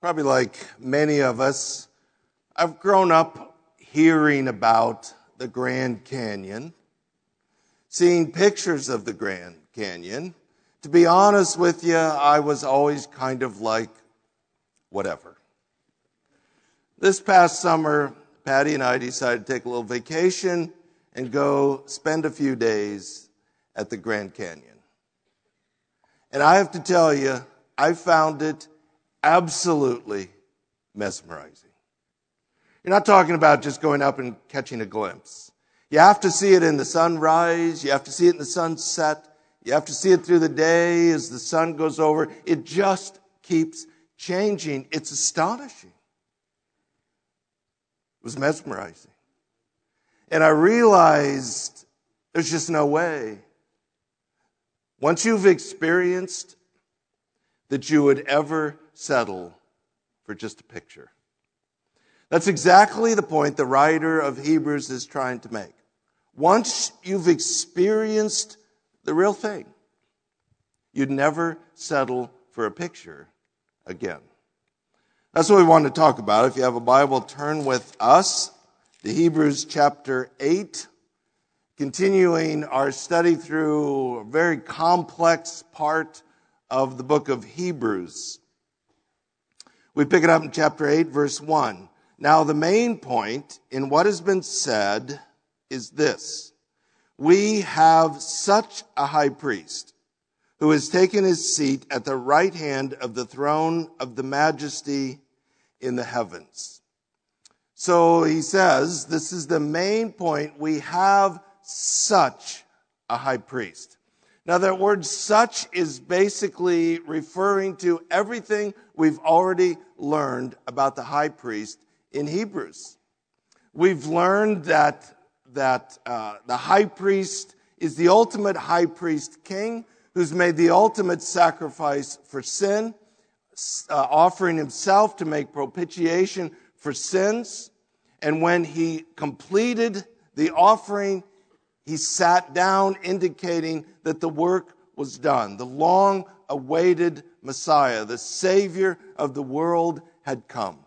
Probably like many of us, I've grown up hearing about the Grand Canyon, seeing pictures of the Grand Canyon. To be honest with you, I was always kind of like, whatever. This past summer, Patty and I decided to take a little vacation and go spend a few days at the Grand Canyon. And I have to tell you, I found it absolutely mesmerizing. You're not talking about just going up and catching a glimpse. You have to see it in the sunrise. You have to see it in the sunset. You have to see it through the day as the sun goes over. It just keeps changing. It's astonishing. It was mesmerizing. And I realized there's just no way. Once you've experienced that you would ever settle for just a picture. That's exactly the point the writer of Hebrews is trying to make. Once you've experienced the real thing, you'd never settle for a picture again. That's what we want to talk about. If you have a Bible, turn with us to Hebrews chapter 8, continuing our study through a very complex part of the book of Hebrews. We pick it up in chapter 8, verse 1. Now, the main point in what has been said is this. We have such a high priest who has taken his seat at the right hand of the throne of the majesty in the heavens. So he says, this is the main point. We have such a high priest. Now, that word such is basically referring to everything we've already learned about the high priest in Hebrews. We've learned that the high priest is the ultimate high priest king who's made the ultimate sacrifice for sin, offering himself to make propitiation for sins. And when he completed the offering, he sat down, indicating that the work was done. The long-awaited Messiah, the Savior of the world, had come.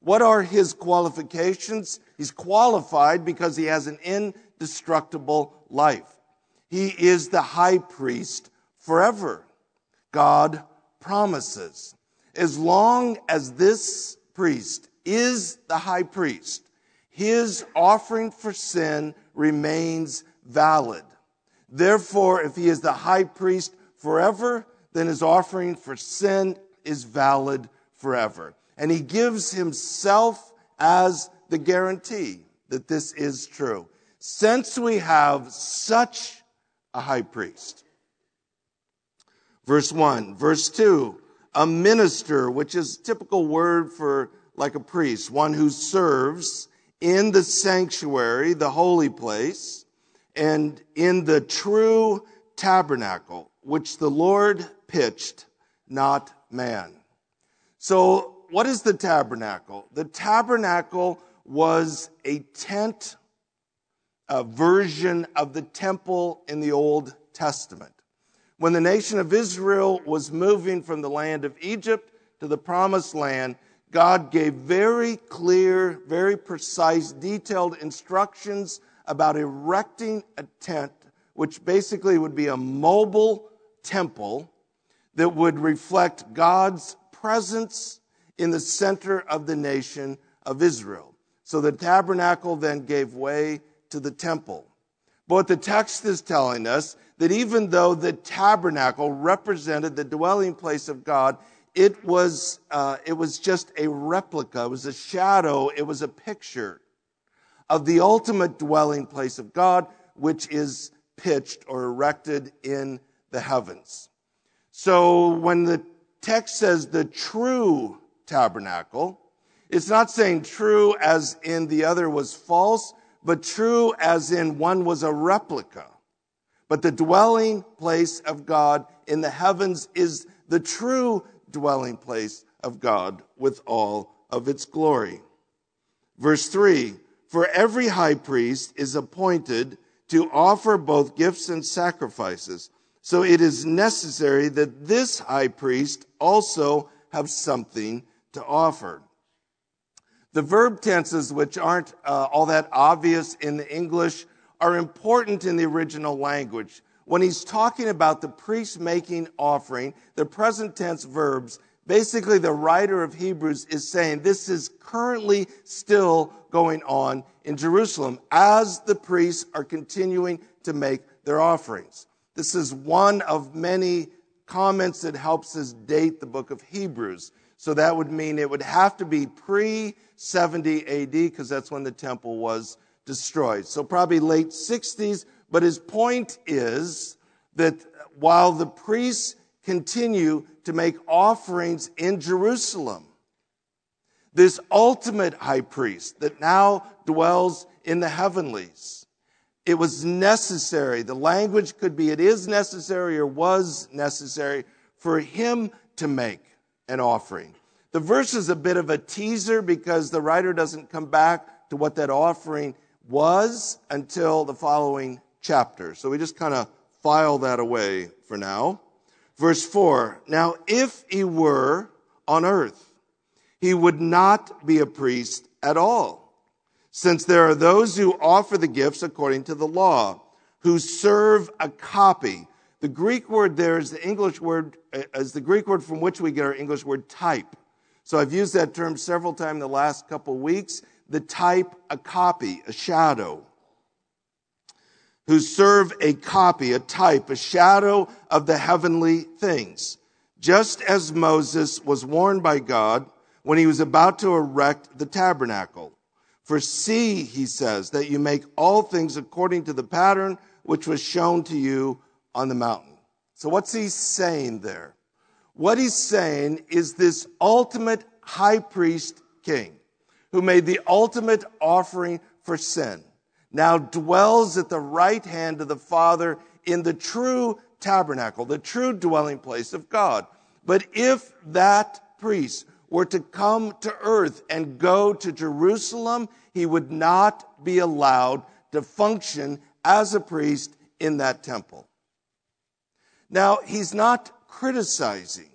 What are his qualifications? He's qualified because he has an indestructible life. He is the high priest forever. God promises. As long as this priest is the high priest, his offering for sin remains valid. Therefore, if he is the high priest forever, then his offering for sin is valid forever. And he gives himself as the guarantee that this is true. Since we have such a high priest. Verse 1. Verse 2. A minister, which is a typical word for like a priest, one who serves in the sanctuary, the holy place, and in the true tabernacle, which the Lord pitched, not man. So, what is the tabernacle? The tabernacle was a tent, a version of the temple in the Old Testament. When the nation of Israel was moving from the land of Egypt to the promised land, God gave very clear, very precise, detailed instructions about erecting a tent, which basically would be a mobile temple that would reflect God's presence in the center of the nation of Israel. So the tabernacle then gave way to the temple. But the text is telling us that even though the tabernacle represented the dwelling place of God, it was just a replica, it was a shadow, it was a picture of the ultimate dwelling place of God, which is pitched or erected in the heavens. So when the text says the true tabernacle, it's not saying true as in the other was false, but true as in one was a replica. But the dwelling place of God in the heavens is the true dwelling place of God with all of its glory. Verse 3, for every high priest is appointed to offer both gifts and sacrifices. So it is necessary that this high priest also have something to offer. The verb tenses, which aren't all that obvious in the English, are important in the original language. When he's talking about the priest making offering, the present tense verbs, basically the writer of Hebrews is saying this is currently still going on in Jerusalem as the priests are continuing to make their offerings. This is one of many comments that helps us date the book of Hebrews. So that would mean it would have to be pre-70 AD because that's when the temple was destroyed. So probably late 60s. But his point is that while the priests continue to make offerings in Jerusalem, this ultimate high priest that now dwells in the heavenlies, it was necessary. The language could be it is necessary or was necessary for him to make an offering. The verse is a bit of a teaser because the writer doesn't come back to what that offering was until the following chapter. So we just kind of file that away for now. Verse 4, now if he were on earth, he would not be a priest at all, since there are those who offer the gifts according to the law, who serve a copy. The Greek word there is the Greek word from which we get our English word type. So I've used that term several times in the last couple of weeks. The type, a copy, a shadow. Who serve a copy, a type, a shadow of the heavenly things. Just as Moses was warned by God when he was about to erect the tabernacle. For see, he says, that you make all things according to the pattern which was shown to you on the mountain. So what's he saying there? What he's saying is this ultimate high priest king who made the ultimate offering for sin, now dwells at the right hand of the Father in the true tabernacle, the true dwelling place of God. But if that priest were to come to earth and go to Jerusalem, he would not be allowed to function as a priest in that temple. Now, he's not criticizing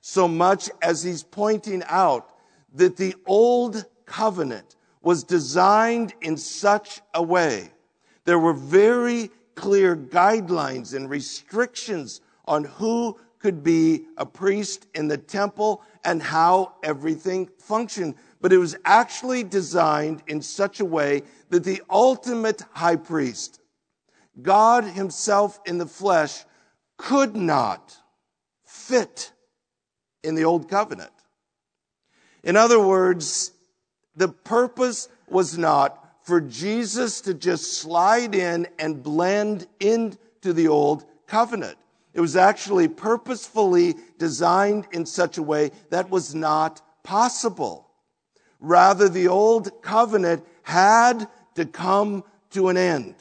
so much as he's pointing out that the old covenant was designed in such a way. There were very clear guidelines and restrictions on who could be a priest in the temple and how everything functioned. But it was actually designed in such a way that the ultimate high priest, God himself in the flesh, could not fit in the old covenant. In other words, the purpose was not for Jesus to just slide in and blend into the old covenant. It was actually purposefully designed in such a way that was not possible. Rather, the old covenant had to come to an end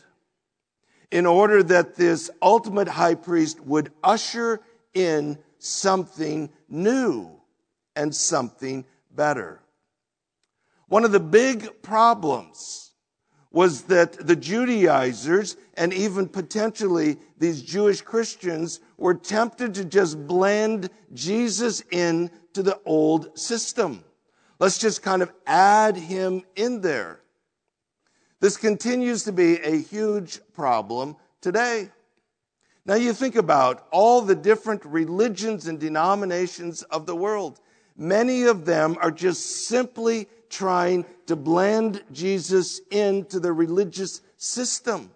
in order that this ultimate high priest would usher in something new and something better. One of the big problems was that the Judaizers and even potentially these Jewish Christians were tempted to just blend Jesus into the old system. Let's just kind of add him in there. This continues to be a huge problem today. Now you think about all the different religions and denominations of the world. Many of them are just simply trying to blend Jesus into the religious system.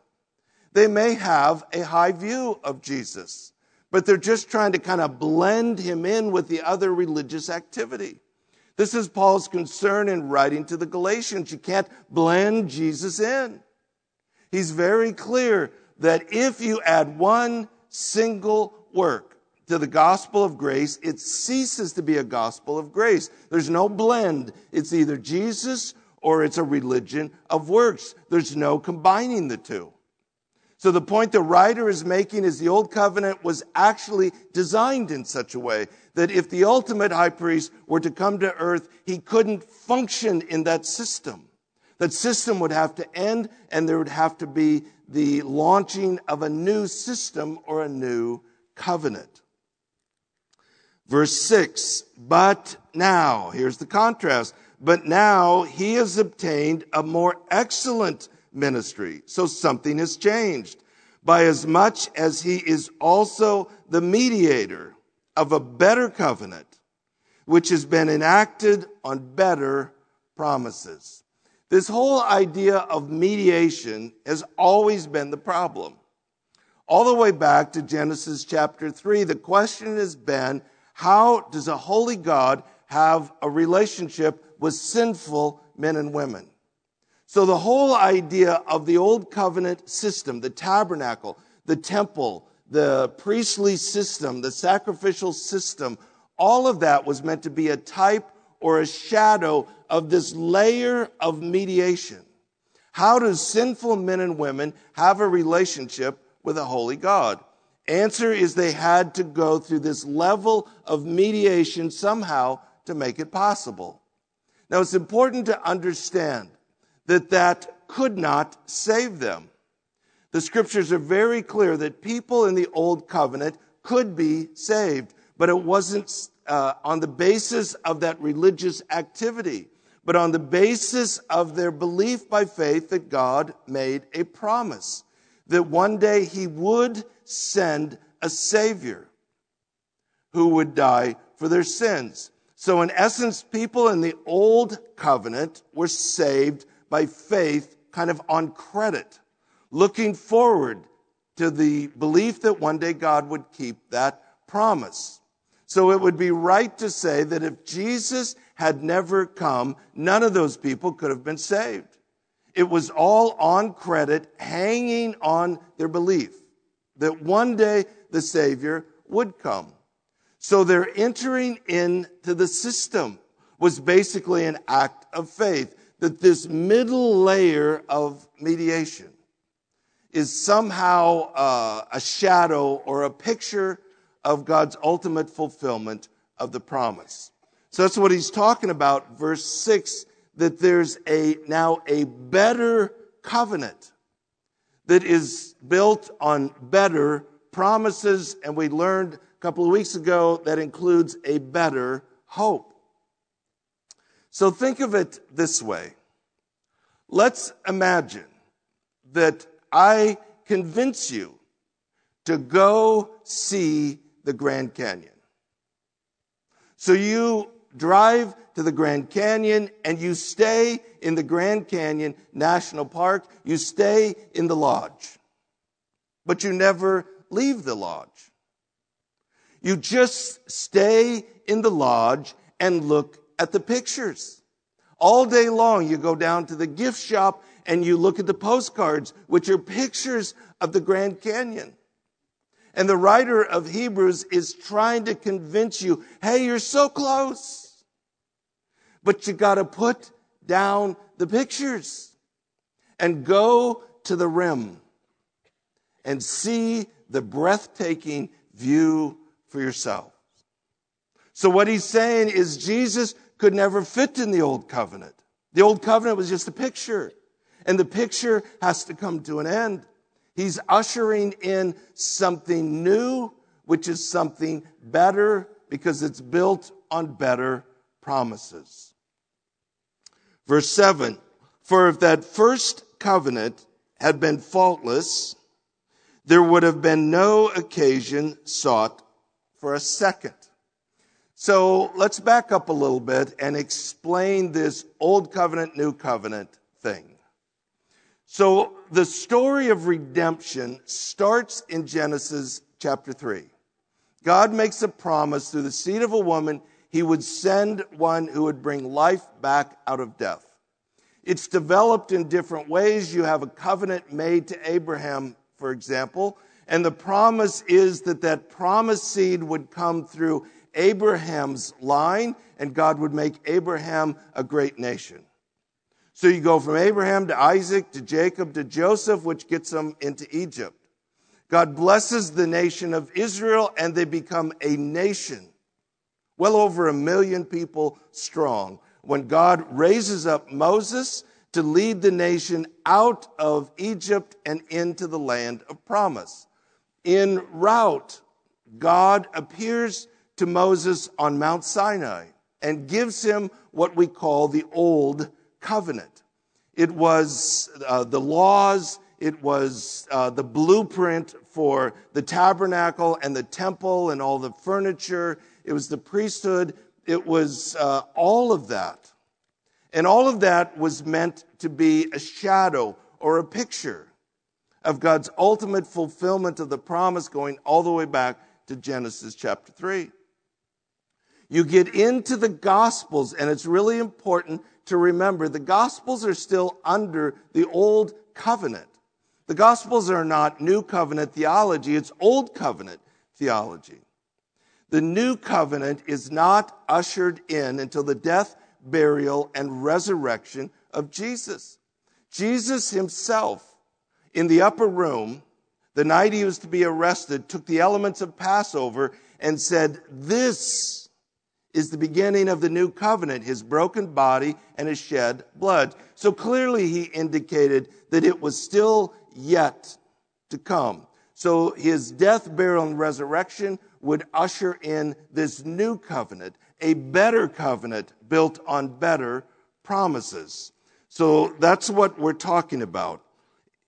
They may have a high view of Jesus, but they're just trying to kind of blend him in with the other religious activity. This is Paul's concern in writing to the Galatians. You can't blend Jesus in. He's very clear that if you add one single work to the gospel of grace, it ceases to be a gospel of grace. There's no blend. It's either Jesus or it's a religion of works. There's no combining the two. So the point the writer is making is the old covenant was actually designed in such a way that if the ultimate high priest were to come to earth, he couldn't function in that system. That system would have to end and there would have to be the launching of a new system or a new covenant. Verse 6, but now, here's the contrast, but now he has obtained a more excellent ministry. So something has changed, by as much as he is also the mediator of a better covenant, which has been enacted on better promises. This whole idea of mediation has always been the problem. All the way back to Genesis chapter 3, the question has been, how does a holy God have a relationship with sinful men and women? So the whole idea of the old covenant system, the tabernacle, the temple, the priestly system, the sacrificial system, all of that was meant to be a type or a shadow of this layer of mediation. How do sinful men and women have a relationship with a holy God? Answer is they had to go through this level of mediation somehow to make it possible. Now it's important to understand that that could not save them. The scriptures are very clear that people in the old covenant could be saved, but it wasn't on the basis of that religious activity, but on the basis of their belief by faith that God made a promise that one day he would send a Savior who would die for their sins. So in essence, people in the old covenant were saved by faith, kind of on credit, looking forward to the belief that one day God would keep that promise. So it would be right to say that if Jesus had never come, none of those people could have been saved. It was all on credit, hanging on their belief that one day the Savior would come. So their entering into the system was basically an act of faith, that this middle layer of mediation is somehow a shadow or a picture of God's ultimate fulfillment of the promise. So that's what he's talking about, verse 6, that there's now a better covenant that is built on better promises, and we learned a couple of weeks ago that includes a better hope. So think of it this way. Let's imagine that I convince you to go see the Grand Canyon. So you drive to the Grand Canyon and you stay in the Grand Canyon National Park. You stay in the lodge, but you never leave the lodge. You just stay in the lodge and look at the pictures. All day long, you go down to the gift shop and you look at the postcards, which are pictures of the Grand Canyon. And the writer of Hebrews is trying to convince you, hey, you're so close, but you got to put down the pictures and go to the rim and see the breathtaking view for yourself. So what he's saying is Jesus could never fit in the old covenant. The old covenant was just a picture, and the picture has to come to an end. He's ushering in something new, which is something better, because it's built on better promises. Verse 7, for if that first covenant had been faultless, there would have been no occasion sought for a second. So let's back up a little bit and explain this old covenant, new covenant thing. So the story of redemption starts in Genesis chapter 3. God makes a promise through the seed of a woman, he would send one who would bring life back out of death. It's developed in different ways. You have a covenant made to Abraham, for example, and the promise is that promised seed would come through Abraham's line, and God would make Abraham a great nation. So you go from Abraham to Isaac to Jacob to Joseph, which gets them into Egypt. God blesses the nation of Israel, and they become a nation, well over 1 million people strong, when God raises up Moses to lead the nation out of Egypt and into the land of promise. En route, God appears to Moses on Mount Sinai and gives him what we call the Old Covenant. It was the laws, it was the blueprint for the tabernacle and the temple and all the furniture. It was the priesthood. It was all of that. And all of that was meant to be a shadow or a picture of God's ultimate fulfillment of the promise going all the way back to Genesis chapter 3. You get into the Gospels, and it's really important to remember the Gospels are still under the Old Covenant. The Gospels are not New Covenant theology, it's Old Covenant theology. The New Covenant is not ushered in until the death, burial, and resurrection of Jesus. Jesus himself, in the upper room, the night he was to be arrested, took the elements of Passover and said, "This is the beginning of the new covenant, his broken body and his shed blood." So clearly he indicated that it was still yet to come. So his death, burial, and resurrection would usher in this new covenant, a better covenant built on better promises. So that's what we're talking about.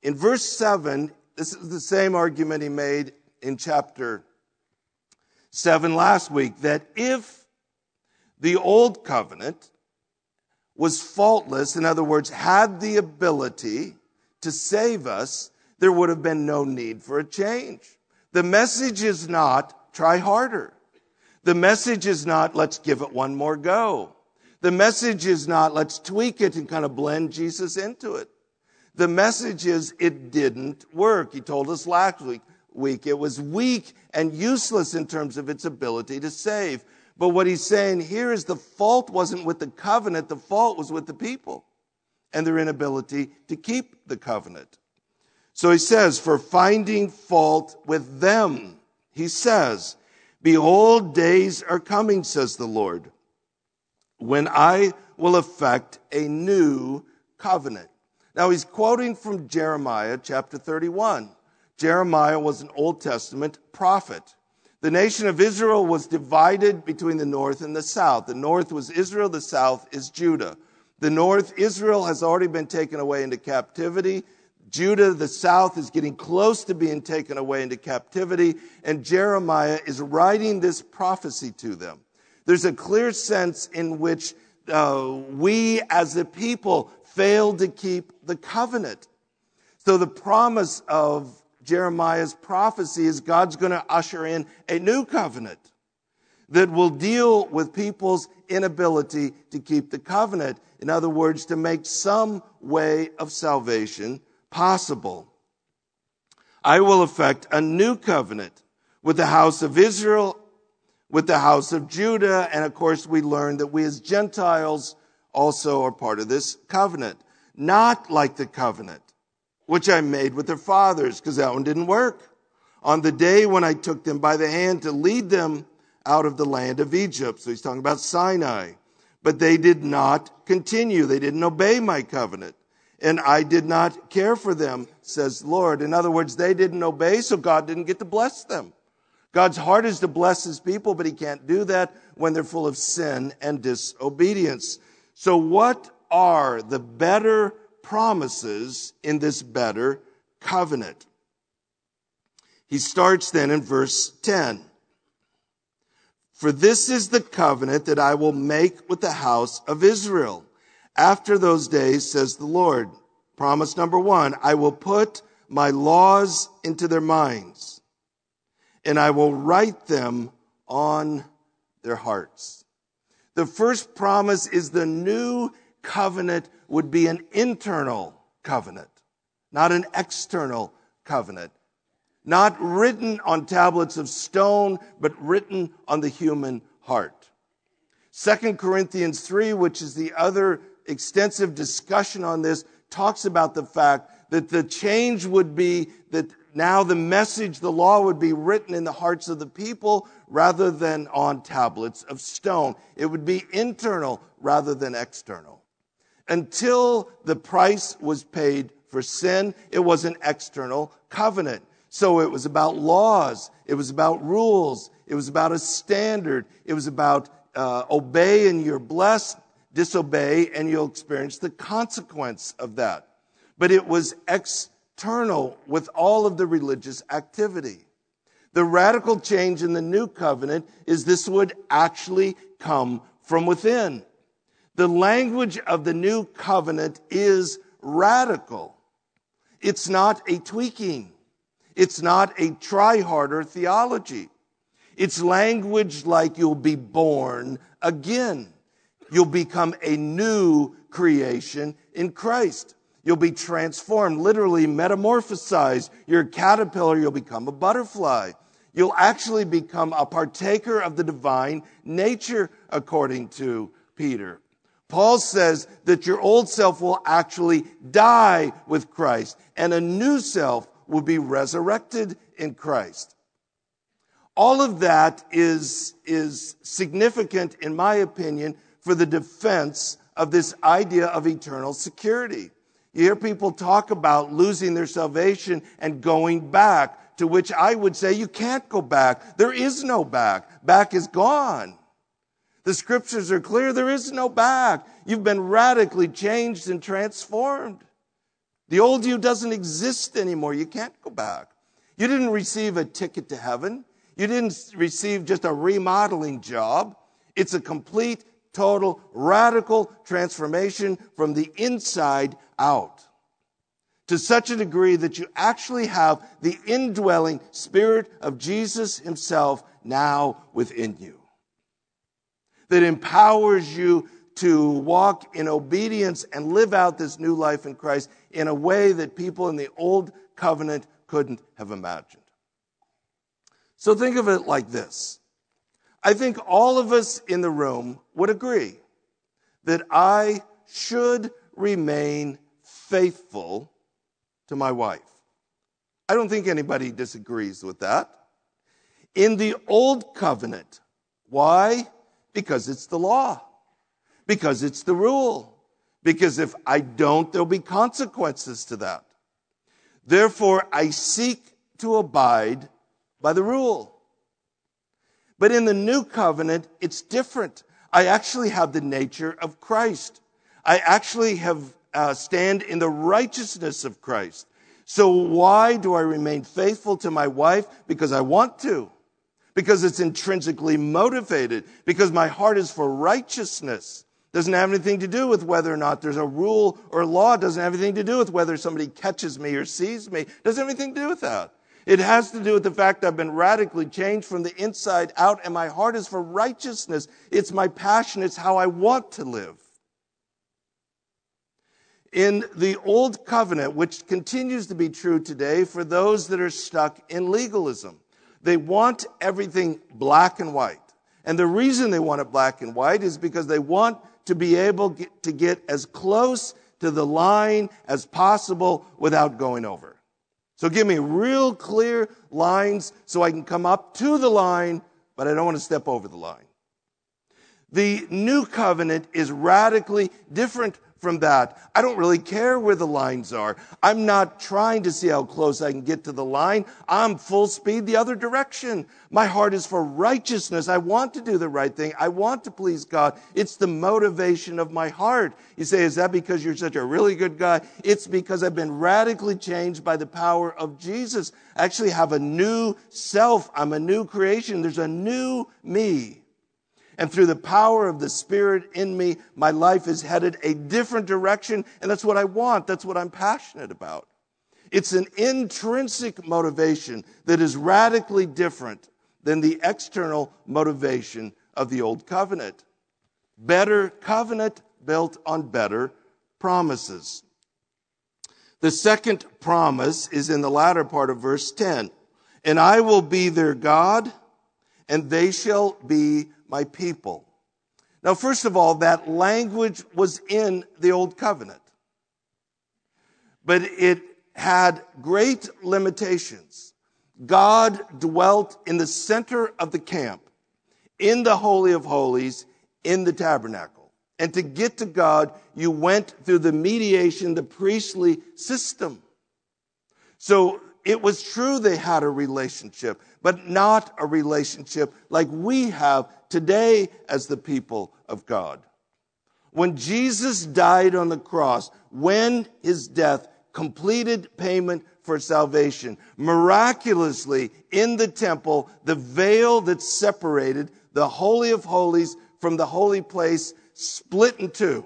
In verse 7, this is the same argument he made in chapter 7 last week, that if the old covenant was faultless, in other words, had the ability to save us, there would have been no need for a change. The message is not, try harder. The message is not, let's give it one more go. The message is not, let's tweak it and kind of blend Jesus into it. The message is, it didn't work. He told us last week, it was weak and useless in terms of its ability to save. But what he's saying here is the fault wasn't with the covenant, the fault was with the people and their inability to keep the covenant. So he says, for finding fault with them, he says, "Behold, days are coming, says the Lord, when I will effect a new covenant." Now, he's quoting from Jeremiah chapter 31. Jeremiah was an Old Testament prophet. The nation of Israel was divided between the north and the south. The north was Israel, the south is Judah. The north, Israel, has already been taken away into captivity. Judah, the south, is getting close to being taken away into captivity. And Jeremiah is writing this prophecy to them. There's a clear sense in which we as a people failed to keep the covenant. So the promise of Jeremiah's prophecy is God's going to usher in a new covenant that will deal with people's inability to keep the covenant. In other words, to make some way of salvation possible. "I will effect a new covenant with the house of Israel, with the house of Judah," and of course we learn that we as Gentiles also are part of this covenant. "Not like the covenant which I made with their fathers," because that one didn't work, "on the day when I took them by the hand to lead them out of the land of Egypt." So he's talking about Sinai. "But they did not continue. They didn't obey my covenant. And I did not care for them, says the Lord." In other words, they didn't obey, so God didn't get to bless them. God's heart is to bless his people, but he can't do that when they're full of sin and disobedience. So what are the better promises in this better covenant? He starts then in verse 10. "For this is the covenant that I will make with the house of Israel after those days, says the Lord." Promise number one, "I will put my laws into their minds, and I will write them on their hearts." The first promise is the new covenant would be an internal covenant, not an external covenant. Not written on tablets of stone, but written on the human heart. 2 Corinthians 3, which is the other extensive discussion on this, talks about the fact that the change would be that now the message, the law, would be written in the hearts of the people rather than on tablets of stone. It would be internal rather than external. Until the price was paid for sin, it was an external covenant. So it was about laws, it was about rules, It was about a standard. It was about obey and you're blessed, disobey and you'll experience the consequence of that. But it was external with all of the religious activity. The radical change in the new covenant is this would actually come from within. The language of the new covenant is radical. It's not a tweaking. It's not a try harder theology. It's language like you'll be born again. You'll become a new creation in Christ. You'll be transformed, literally metamorphosized. You're a caterpillar, you'll become a butterfly. You'll actually become a partaker of the divine nature, according to Peter. Paul says that your old self will actually die with Christ, and a new self will be resurrected in Christ. All of that is significant, in my opinion, for the defense of this idea of eternal security. You hear people talk about losing their salvation and going back, to which I would say you can't go back. There is no back. Back is gone. The scriptures are clear. There is no back. You've been radically changed and transformed. The old you doesn't exist anymore. You can't go back. You didn't receive a ticket to heaven. You didn't receive just a remodeling job. It's a complete, total, radical transformation from the inside out, to such a degree that you actually have the indwelling Spirit of Jesus himself now within you, that empowers you to walk in obedience and live out this new life in Christ in a way that people in the old covenant couldn't have imagined. So think of it like this. I think all of us in the room would agree that I should remain faithful to my wife. I don't think anybody disagrees with that. In the old covenant, why? Because it's the law. Because it's the rule. Because if I don't, there'll be consequences to that. Therefore, I seek to abide by the rule. But in the new covenant, it's different. I actually have the nature of Christ. I actually have stand in the righteousness of Christ. So why do I remain faithful to my wife? Because I want to. Because it's intrinsically motivated. Because my heart is for righteousness. Doesn't have anything to do with whether or not there's a rule or law. Doesn't have anything to do with whether somebody catches me or sees me. Doesn't have anything to do with that. It has to do with the fact I've been radically changed from the inside out, and my heart is for righteousness. It's my passion. It's how I want to live. In the old covenant, which continues to be true today for those that are stuck in legalism, they want everything black and white. And the reason they want it black and white is because they want to be able to get as close to the line as possible without going over. So give me real clear lines so I can come up to the line, but I don't want to step over the line. The new covenant is radically different from that. I don't really care where the lines are. I'm not trying to see how close I can get to the line. I'm full speed the other direction. My heart is for righteousness. I want to do the right thing. I want to please God. It's the motivation of my heart. You say, is that because you're such a really good guy? It's because I've been radically changed by the power of Jesus. I actually have a new self. I'm a new creation. There's a new me. And through the power of the Spirit in me, my life is headed a different direction, and that's what I want. That's what I'm passionate about. It's an intrinsic motivation that is radically different than the external motivation of the old covenant. Better covenant built on better promises. The second promise is in the latter part of verse 10. And I will be their God, and they shall be my people. Now, first of all, that language was in the old covenant, but it had great limitations. God dwelt in the center of the camp, in the Holy of Holies, in the tabernacle. And to get to God, you went through the mediation, the priestly system. So It was true they had a relationship, but not a relationship like we have today as the people of God. When Jesus died on the cross, when his death completed payment for salvation, miraculously in the temple, the veil that separated the Holy of Holies from the holy place split in two,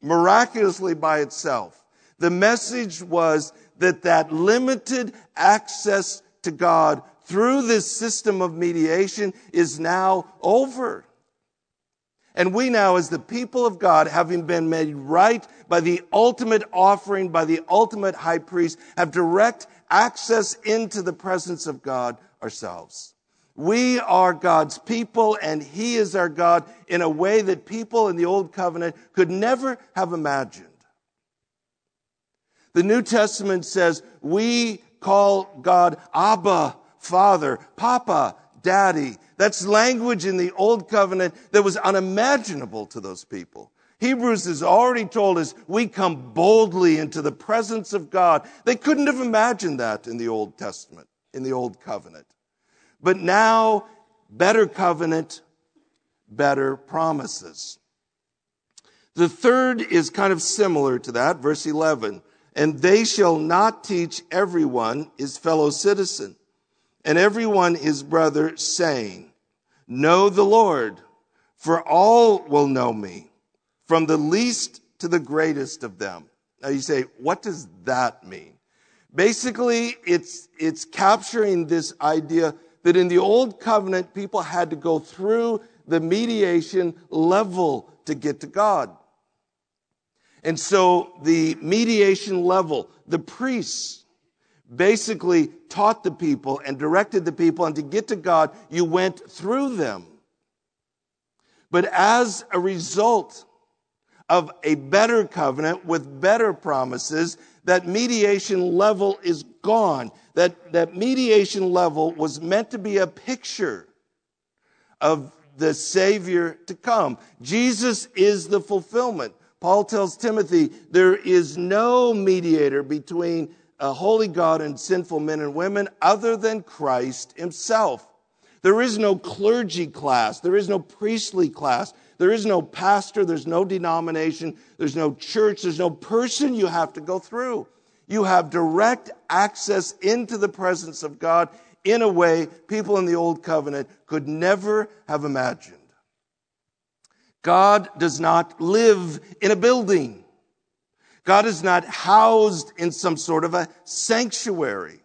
miraculously by itself. The message was that limited access to God through this system of mediation is now over. And we now, as the people of God, having been made right by the ultimate offering, by the ultimate high priest, have direct access into the presence of God ourselves. We are God's people, and he is our God in a way that people in the Old Covenant could never have imagined. The New Testament says we call God Abba, Father, Papa, Daddy. That's language in the Old Covenant that was unimaginable to those people. Hebrews has already told us we come boldly into the presence of God. They couldn't have imagined that in the Old Testament, in the Old Covenant. But now, better covenant, better promises. The third is kind of similar to that, verse 11. And they shall not teach everyone his fellow citizen, and everyone his brother, saying, Know the Lord, for all will know me, from the least to the greatest of them. Now you say, what does that mean? Basically, it's capturing this idea that in the Old Covenant, people had to go through the mediation level to get to God. And so the mediation level, the priests basically taught the people and directed the people, and to get to God, you went through them. But as a result of a better covenant with better promises, that mediation level is gone. That mediation level was meant to be a picture of the Savior to come. Jesus is the fulfillment. Paul tells Timothy, there is no mediator between a holy God and sinful men and women other than Christ himself. There is no clergy class. There is no priestly class. There is no pastor. There's no denomination. There's no church. There's no person you have to go through. You have direct access into the presence of God in a way people in the Old Covenant could never have imagined. God does not live in a building. God is not housed in some sort of a sanctuary.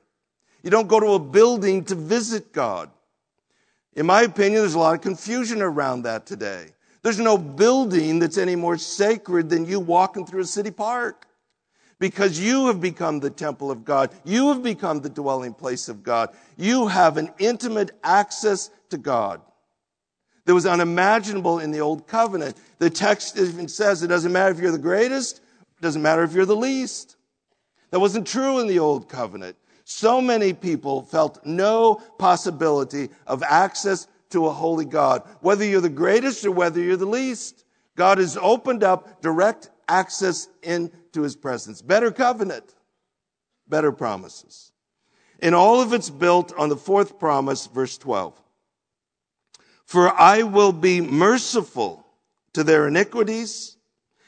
You don't go to a building to visit God. In my opinion, there's a lot of confusion around that today. There's no building that's any more sacred than you walking through a city park, because you have become the temple of God. You have become the dwelling place of God. You have an intimate access to God that was unimaginable in the Old Covenant. The text even says it doesn't matter if you're the greatest, it doesn't matter if you're the least. That wasn't true in the Old Covenant. So many people felt no possibility of access to a holy God, whether you're the greatest or whether you're the least. God has opened up direct access into his presence. Better covenant, better promises. And all of it's built on the fourth promise, verse 12. For I will be merciful to their iniquities,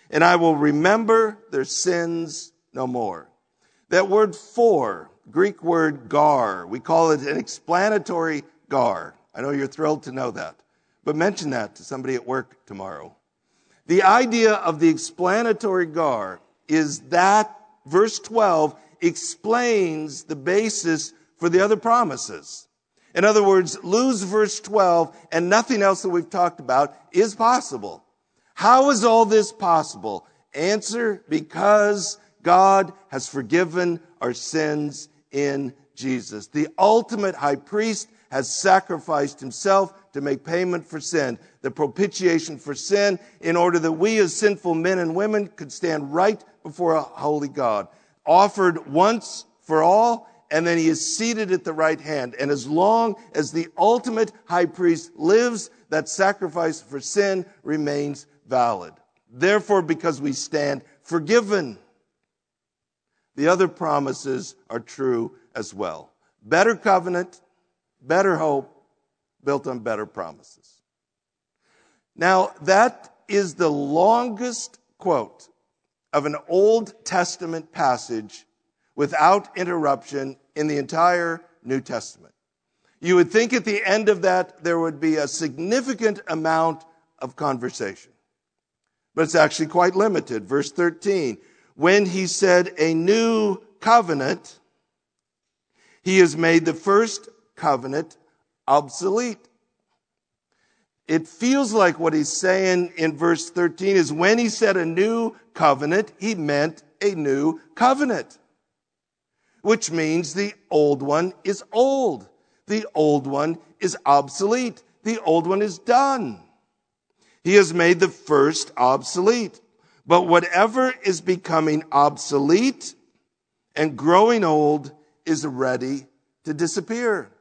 and I will remember their sins no more. That word for, Greek word gar, we call it an explanatory gar. I know you're thrilled to know that, but mention that to somebody at work tomorrow. The idea of the explanatory gar is that verse 12 explains the basis for the other promises. In other words, lose verse 12 and nothing else that we've talked about is possible. How is all this possible? Answer, because God has forgiven our sins in Jesus. The ultimate high priest has sacrificed himself to make payment for sin, the propitiation for sin, in order that we as sinful men and women could stand right before a holy God. Offered once for all, and then he is seated at the right hand. And as long as the ultimate high priest lives, that sacrifice for sin remains valid. Therefore, because we stand forgiven, the other promises are true as well. Better covenant, better hope, built on better promises. Now, that is the longest quote of an Old Testament passage without interruption in the entire New Testament. You would think at the end of that there would be a significant amount of conversation. But it's actually quite limited. Verse 13, when he said a new covenant, he has made the first covenant obsolete. It feels like what he's saying in verse 13 is when he said a new covenant, he meant a new covenant, which means the old one is old. The old one is obsolete. The old one is done. He has made the first obsolete. But whatever is becoming obsolete and growing old is ready to disappear.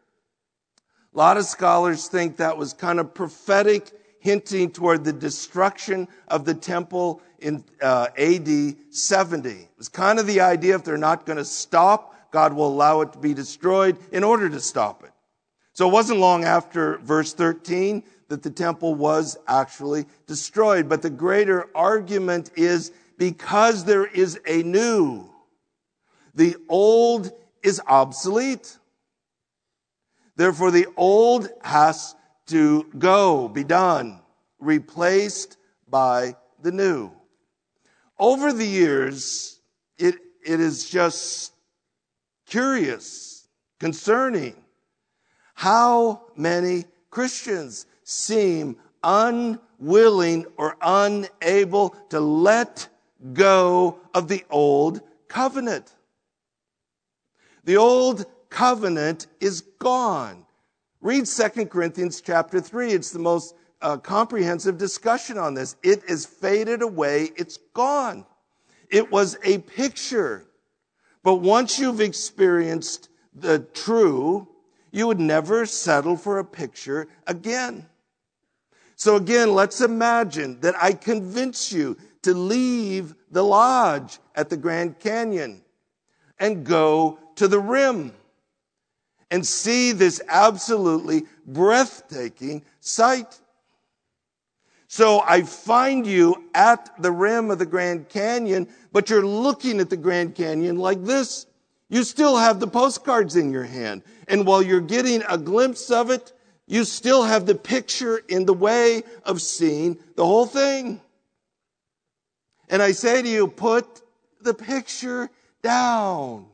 A lot of scholars think that was kind of prophetic, hinting toward the destruction of the temple in AD 70. It was kind of the idea if they're not going to stop, God will allow it to be destroyed in order to stop it. So it wasn't long after verse 13 that the temple was actually destroyed. But the greater argument is because there is a new, the old is obsolete. Therefore, the old has to go, be done, replaced by the new. Over the years, it is just curious, concerning, how many Christians seem unwilling or unable to let go of the old covenant. The old covenant is gone. Read 2 Corinthians chapter 3. It's the most comprehensive discussion on this. It is faded away. It's gone. It was a picture. But once you've experienced the true, you would never settle for a picture again. So again, let's imagine that I convince you to leave the lodge at the Grand Canyon and go to the rim and see this absolutely breathtaking sight. So I find you at the rim of the Grand Canyon, but you're looking at the Grand Canyon like this. You still have the postcards in your hand. And while you're getting a glimpse of it, you still have the picture in the way of seeing the whole thing. And I say to you, put the picture down.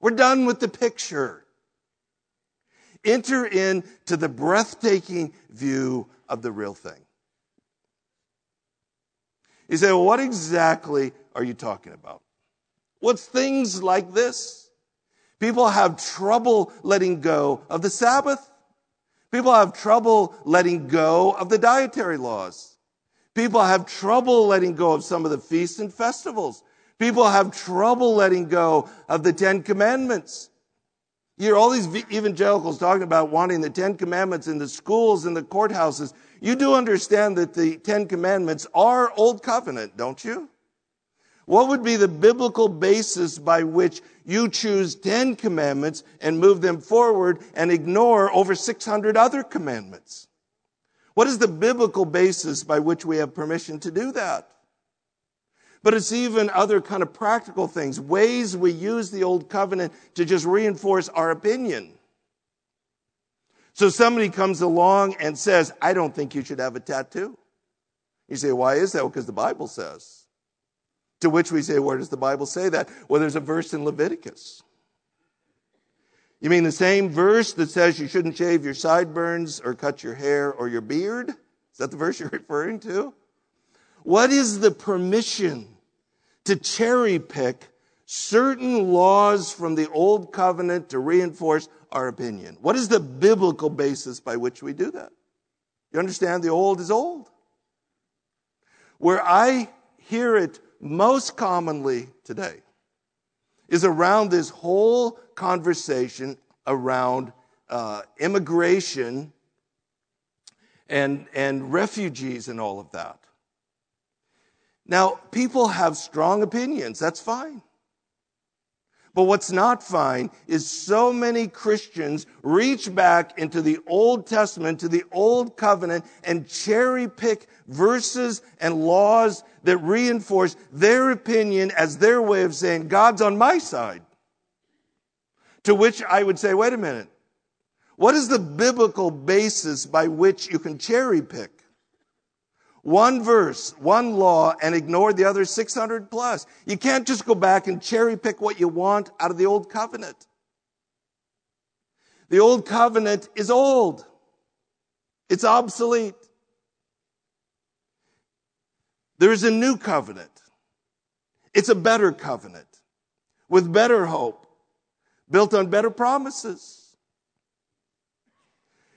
We're done with the picture. Enter into the breathtaking view of the real thing. You say, well, what exactly are you talking about? What's things like this? People have trouble letting go of the Sabbath. People have trouble letting go of the dietary laws. People have trouble letting go of some of the feasts and festivals. People have trouble letting go of the Ten Commandments. You hear all these evangelicals talking about wanting the Ten Commandments in the schools and the courthouses. You do understand that the Ten Commandments are Old Covenant, don't you? What would be the biblical basis by which you choose 10 commandments and move them forward and ignore over 600 other commandments? What is the biblical basis by which we have permission to do that? But it's even other kind of practical things, ways we use the old covenant to just reinforce our opinion. So somebody comes along and says, I don't think you should have a tattoo. You say, why is that? Well, because the Bible says. To which we say, where does the Bible say that? Well, there's a verse in Leviticus. You mean the same verse that says you shouldn't shave your sideburns or cut your hair or your beard? Is that the verse you're referring to? What is the permission to cherry pick certain laws from the old covenant to reinforce our opinion? What is the biblical basis by which we do that? You understand the old is old. Where I hear it most commonly today is around this whole conversation around immigration and refugees and all of that. Now, people have strong opinions. That's fine. But what's not fine is so many Christians reach back into the Old Testament, to the Old Covenant, and cherry pick verses and laws that reinforce their opinion as their way of saying, God's on my side. To which I would say, wait a minute. What is the biblical basis by which you can cherry pick one verse, one law, and ignore the other 600 plus? You can't just go back and cherry pick what you want out of the Old Covenant. The Old Covenant is old. It's obsolete. There is a new covenant. It's a better covenant with better hope, built on better promises.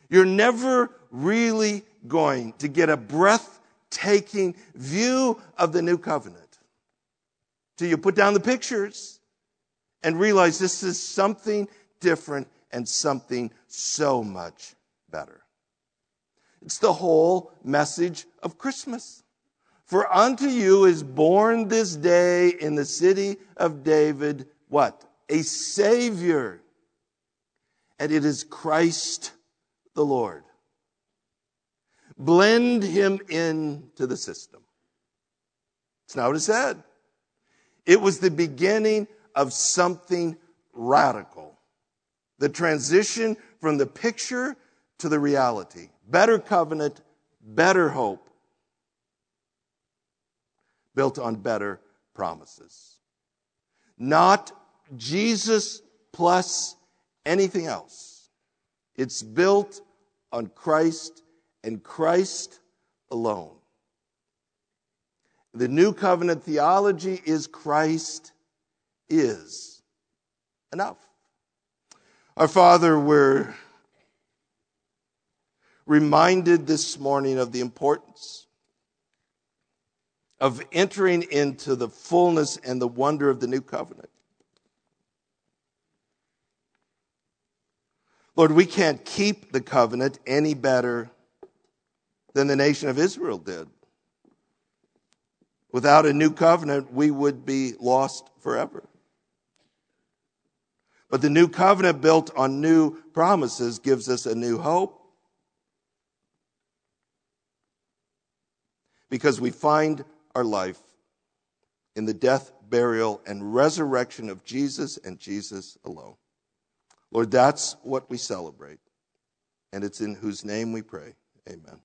You're never really going to get a breathtaking view of the new covenant till you put down the pictures and realize this is something different and something so much better. It's the whole message of Christmas. For unto you is born this day in the city of David, what? A Savior. And it is Christ the Lord. Blend him into the system. It's not what it said. It was the beginning of something radical. The transition from the picture to the reality. Better covenant, better hope. Built on better promises. Not Jesus plus anything else. It's built on Christ and Christ alone. The New Covenant theology is Christ is enough. Our Father, we're reminded this morning of the importance of entering into the fullness and the wonder of the New Covenant. Lord, we can't keep the covenant any better than the nation of Israel did. Without a new covenant, we would be lost forever. But the new covenant built on new promises gives us a new hope, because we find our life in the death, burial, and resurrection of Jesus and Jesus alone. Lord, that's what we celebrate, and it's in whose name we pray. Amen.